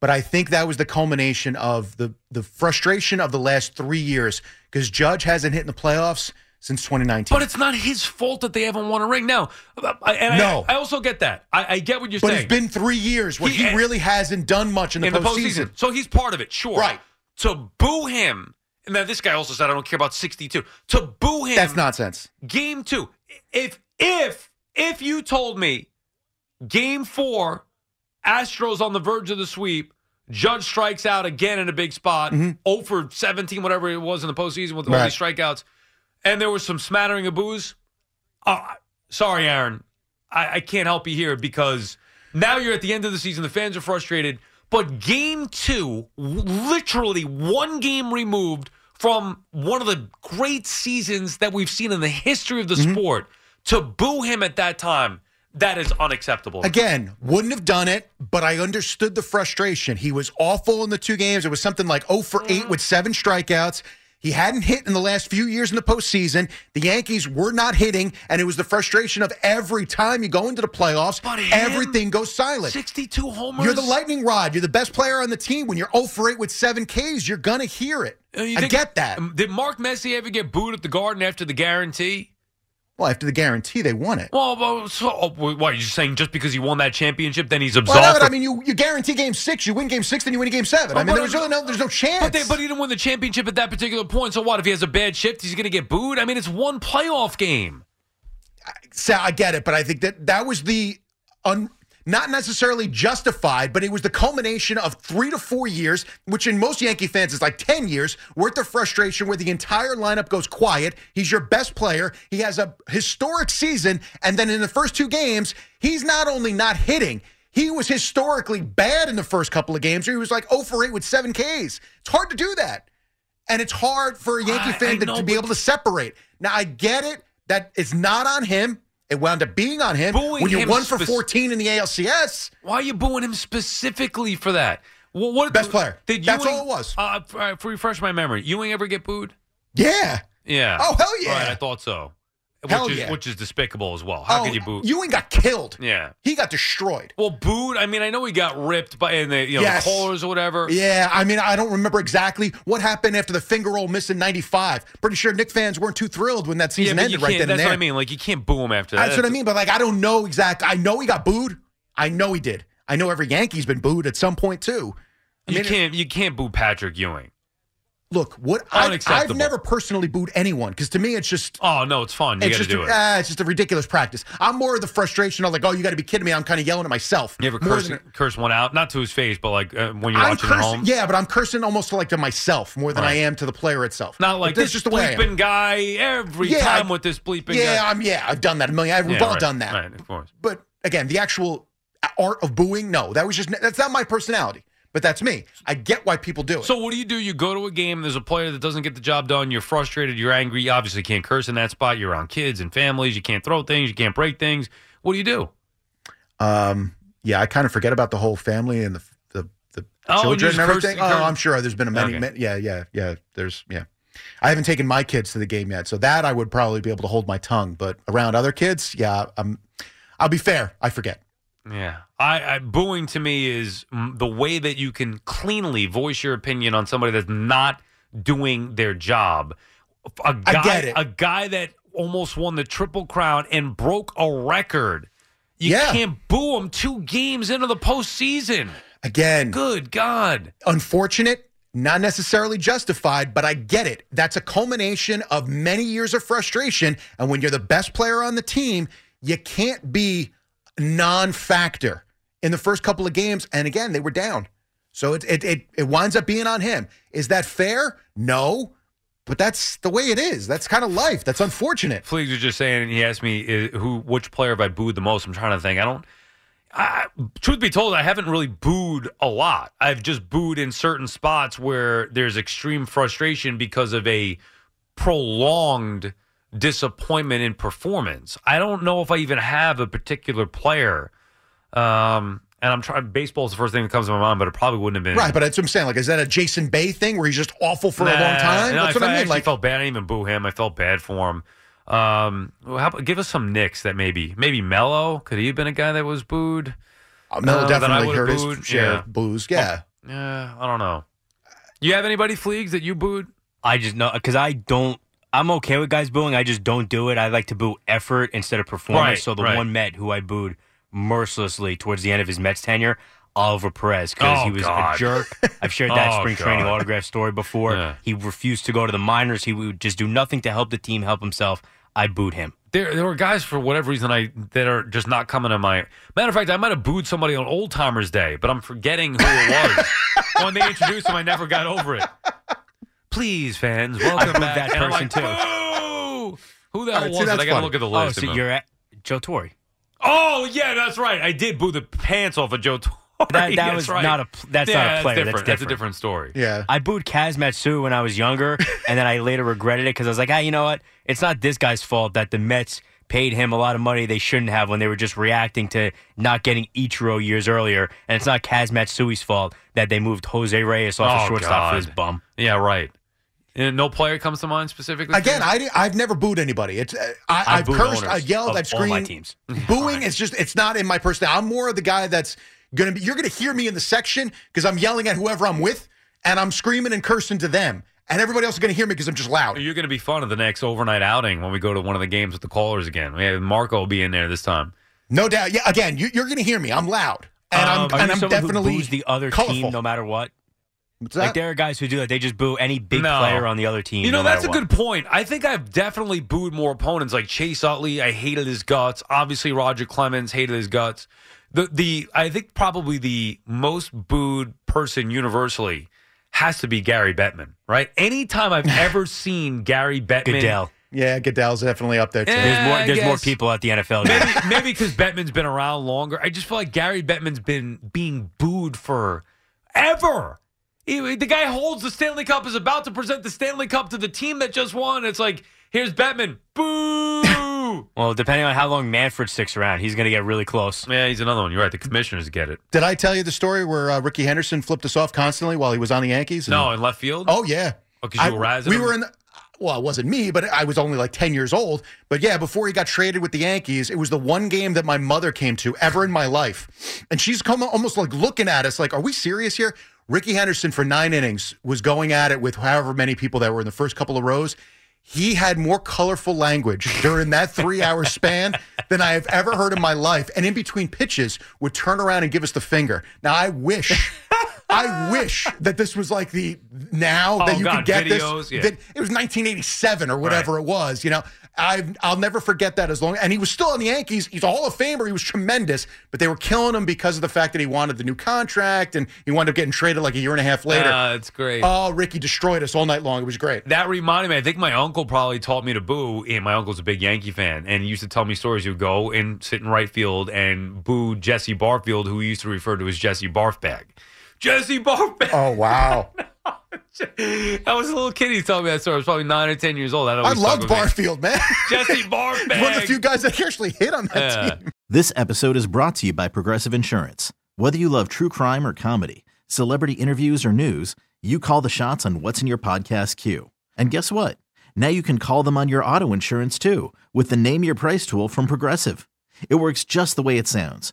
But I think that was the culmination of the, the frustration of the last three years because Judge hasn't hit in the playoffs since twenty nineteen. But it's not his fault that they haven't won a ring. Now, and no. I, I also get that. I, I get what you're but saying. But it's been three years where he, he really hasn't done much in the, in post-season. the postseason. So he's part of it, sure. Right. To boo him. And now this guy also said, I don't care about sixty-two. To boo him. That's nonsense. Game two. If, if, if you told me game four, Astros on the verge of the sweep, Judge strikes out again in a big spot, mm-hmm. oh for seventeen, whatever it was in the postseason with all right. these strikeouts, and there was some smattering of boos. Oh, sorry, Aaron. I, I can't help you here because now you're at the end of the season. The fans are frustrated. But game two, literally one game removed from one of the great seasons that we've seen in the history of the mm-hmm. sport, to boo him at that time. That is unacceptable. Again, wouldn't have done it, but I understood the frustration. He was awful in the two games. It was something like oh for eight with seven strikeouts. He hadn't hit in the last few years in the postseason. The Yankees were not hitting, and it was the frustration of every time you go into the playoffs, but him, everything goes silent. sixty-two homers. You're the lightning rod. You're the best player on the team. When you're oh for eight with seven Ks, you're going to hear it. I get that. Did Mark Messier ever get booed at the Garden after the guarantee? Well, after the guarantee, they won it. Well, well so, oh, why are you saying just because he won that championship, then he's absolved? Well, no, I mean, you, you guarantee game six, you win game six, then you win game seven. I mean, there was really no, there's no chance. But, they, but he didn't win the championship at that particular point, so what? If he has a bad shift, he's going to get booed? I mean, it's one playoff game. I, so I get it, but I think that that was the un, not necessarily justified, but it was the culmination of three to four years, which in most Yankee fans is like ten years, worth of frustration where the entire lineup goes quiet. He's your best player. He has a historic season. And then in the first two games, he's not only not hitting, he was historically bad in the first couple of games. He was like oh for eight with seven Ks. It's hard to do that. And it's hard for a Yankee I, fan I to, know, to be able to separate. Now, I get it. That it's not on him. It wound up being on him booing when you him won for spe- fourteen in the A L C S. Why are you booing him specifically for that? Well, what best player? Did That's Ewing, all it was. Uh, for, for refresh my memory, Ewing ever get booed? Yeah. Yeah. Oh hell yeah! Right, I thought so. Hell which is, yeah. Which is despicable as well. How oh, can you boo? Ewing got killed. Yeah. He got destroyed. Well, booed. I mean, I know he got ripped by and the you know yes. the callers or whatever. Yeah. I mean, I don't remember exactly what happened after the finger roll miss in ninety-five. Pretty sure Knicks fans weren't too thrilled when that season yeah, ended right then and there. That's what I mean. Like, you can't boo him after that. That's what I mean. But, like, I don't know exactly. I know he got booed. I know he did. I know every Yankee's been booed at some point, too. I you mean, can't. You can't boo Patrick Ewing. Look, what I, I've never personally booed anyone because to me it's just oh no, it's fun. You got to do it. Uh, it's just a ridiculous practice. I'm more of the frustration of like, oh, you got to be kidding me. I'm kind of yelling at myself. You ever curse, a, curse one out, not to his face, but like uh, when you're I'm watching cursing, at home. Yeah, but I'm cursing almost like to myself more than right. I am to the player itself. Not like this, this just bleeping guy every yeah, time I, with this bleeping. Yeah, guy. I'm, yeah, I've done that a million. I've yeah, all right, done that. Right, of course. But again, the actual art of booing, no, that was just that's not my personality. But that's me. I get why people do it. So what do you do? You go to a game, there's a player that doesn't get the job done, you're frustrated, you're angry, you obviously can't curse in that spot, you're around kids and families, you can't throw things, you can't break things. What do you do? Um, yeah, I kind of forget about the whole family and the the, the oh, children and everything. Cursing, oh, I'm sure there's been a many, okay. many, yeah, yeah, yeah, there's, yeah. I haven't taken my kids to the game yet, so that I would probably be able to hold my tongue. But around other kids, yeah, I'm, I'll be fair, I forget. Yeah, I, I booing to me is the way that you can cleanly voice your opinion on somebody that's not doing their job. A guy, I get it. A guy that almost won the Triple Crown and broke a record. You yeah. can't boo him two games into the postseason. Again. Good God. Unfortunate. Not necessarily justified, but I get it. That's a culmination of many years of frustration. And when you're the best player on the team, you can't be non-factor in the first couple of games, and again, they were down. So it it it, it winds up being on him. Is that fair? No. But that's the way it is. That's kind of life. That's unfortunate. Fleegs was just saying, he asked me who, which player have I booed the most. I'm trying to think. I don't, I, truth be told, I haven't really booed a lot. I've just booed in certain spots where there's extreme frustration because of a prolonged disappointment in performance. I don't know if I even have a particular player. Um, and I'm trying, baseball's the first thing that comes to my mind, but it probably wouldn't have been. Right, but that's what I'm saying. Like, is that a Jason Bay thing where he's just awful for nah, a long time? No, that's I, what I, I mean. Like, I felt bad. I didn't even boo him. I felt bad for him. Um, how, give us some Knicks that maybe, maybe Melo. Could he have been a guy that was booed? Uh, Melo uh, definitely heard booed. his share yeah. of boos. Yeah. Oh, yeah, I don't know. You have anybody, Fleegs, that you booed? I just know, because I don't. I'm okay with guys booing. I just don't do it. I like to boo effort instead of performance. Right, so the right. one Met who I booed mercilessly towards the end of his Mets tenure, Oliver Perez, because oh, he was God. a jerk. I've shared that oh, spring God. training autograph story before. Yeah. He refused to go to the minors. He would just do nothing to help the team help himself. I booed him. There, there were guys for whatever reason I that are just not coming to my. Matter of fact, I might have booed somebody on Old Timers Day, but I'm forgetting who it was. When they introduced him, I never got over it. Please, fans, welcome back. That person like, too. Boo! Who the hell right, was see, it? I got to look at the list. Oh, so you're at Joe Torre. Oh yeah, that's right. I did boo the pants off of Joe Torre. That, that was right. not a. That's yeah, not a player. That's different. That's, different. that's a different story. Yeah. I booed Kaz Matsue when I was younger, and then I later regretted it because I was like, ah, hey, you know what? It's not this guy's fault that the Mets paid him a lot of money they shouldn't have when they were just reacting to not getting Ichiro years earlier, and it's not Kaz Matsue's fault that they moved Jose Reyes off oh, a shortstop God. for his bum. Yeah, right. And no player comes to mind specifically? Again, I, I've never booed anybody. It's uh, I, I've, I've cursed, I've yelled, I've screamed. All my teams. Booing right. is just, it's not in my personality. I'm more of the guy that's going to be, you're going to hear me in the section because I'm yelling at whoever I'm with, and I'm screaming and cursing to them. and everybody else is going to hear me because I'm just loud. You're going to be fun at the next overnight outing when we go to one of the games with the callers again. We have Marco will be in there this time. No doubt. Yeah, again, you, you're going to hear me. I'm loud. And um, I'm, and I'm definitely who boos the other colorful. Team no matter what? Like, there are guys who do that. They just boo any big no. player on the other team. You know, no that's a what. Good point. I think I've definitely booed more opponents. Like Chase Utley, I hated his guts. Obviously, Roger Clemens hated his guts. The the I think probably the most booed person universally has to be Gary Bettman, right? Anytime I've ever seen Gary Bettman. Goodell. Yeah, Goodell's definitely up there, too. Yeah, there's more, there's more people at the N F L game. Maybe, maybe because Bettman's been around longer. I just feel like Gary Bettman's been being booed for ever. He, the guy holds the Stanley Cup, is about to present the Stanley Cup to the team that just won. It's like, here's Bettman. Boo! Well, depending on how long Manfred sticks around, he's going to get really close. Yeah, he's another one. You're right. The commissioners get it. Did I tell you the story where uh, Ricky Henderson flipped us off constantly while he was on the Yankees? And, no, in left field? Oh, yeah. Oh, because you were rising? We him? Were in the... Well, it wasn't me, but I was only like ten years old. But yeah, before he got traded with the Yankees, it was the one game that my mother came to ever in my life. And she's come almost like looking at us like, are we serious here? Ricky Henderson for nine innings was going at it with however many people that were in the first couple of rows. He had more colorful language during that three-hour span than I have ever heard in my life. And in between pitches, would turn around and give us the finger. Now, I wish... I wish that this was like the now oh, that you God, could get videos, this. Yeah. That it was nineteen eighty-seven or whatever right. it was. You know, I've, I'll never forget that as long. And he was still on the Yankees. He's a Hall of Famer. He was tremendous, but they were killing him because of the fact that he wanted the new contract and he wound up getting traded like a year and a half later. Uh, it's great. Oh, Ricky destroyed us all night long. It was great. That reminded me. I think my uncle probably taught me to boo. And my uncle's a big Yankee fan, and he used to tell me stories. He would go and sit in right field and boo Jesse Barfield, who he used to refer to as Jesse Barfbag. Jesse Barfbag. Oh, wow. I was a little kid. He told me that story. I was probably nine or ten years old. I loved Barfield, man. Jesse Barfbag. One of the few guys that actually hit on that yeah. team. This episode is brought to you by Progressive Insurance. Whether you love true crime or comedy, celebrity interviews or news, you call the shots on what's in your podcast queue. And guess what? Now you can call them on your auto insurance, too, with the Name Your Price tool from Progressive. It works just the way it sounds.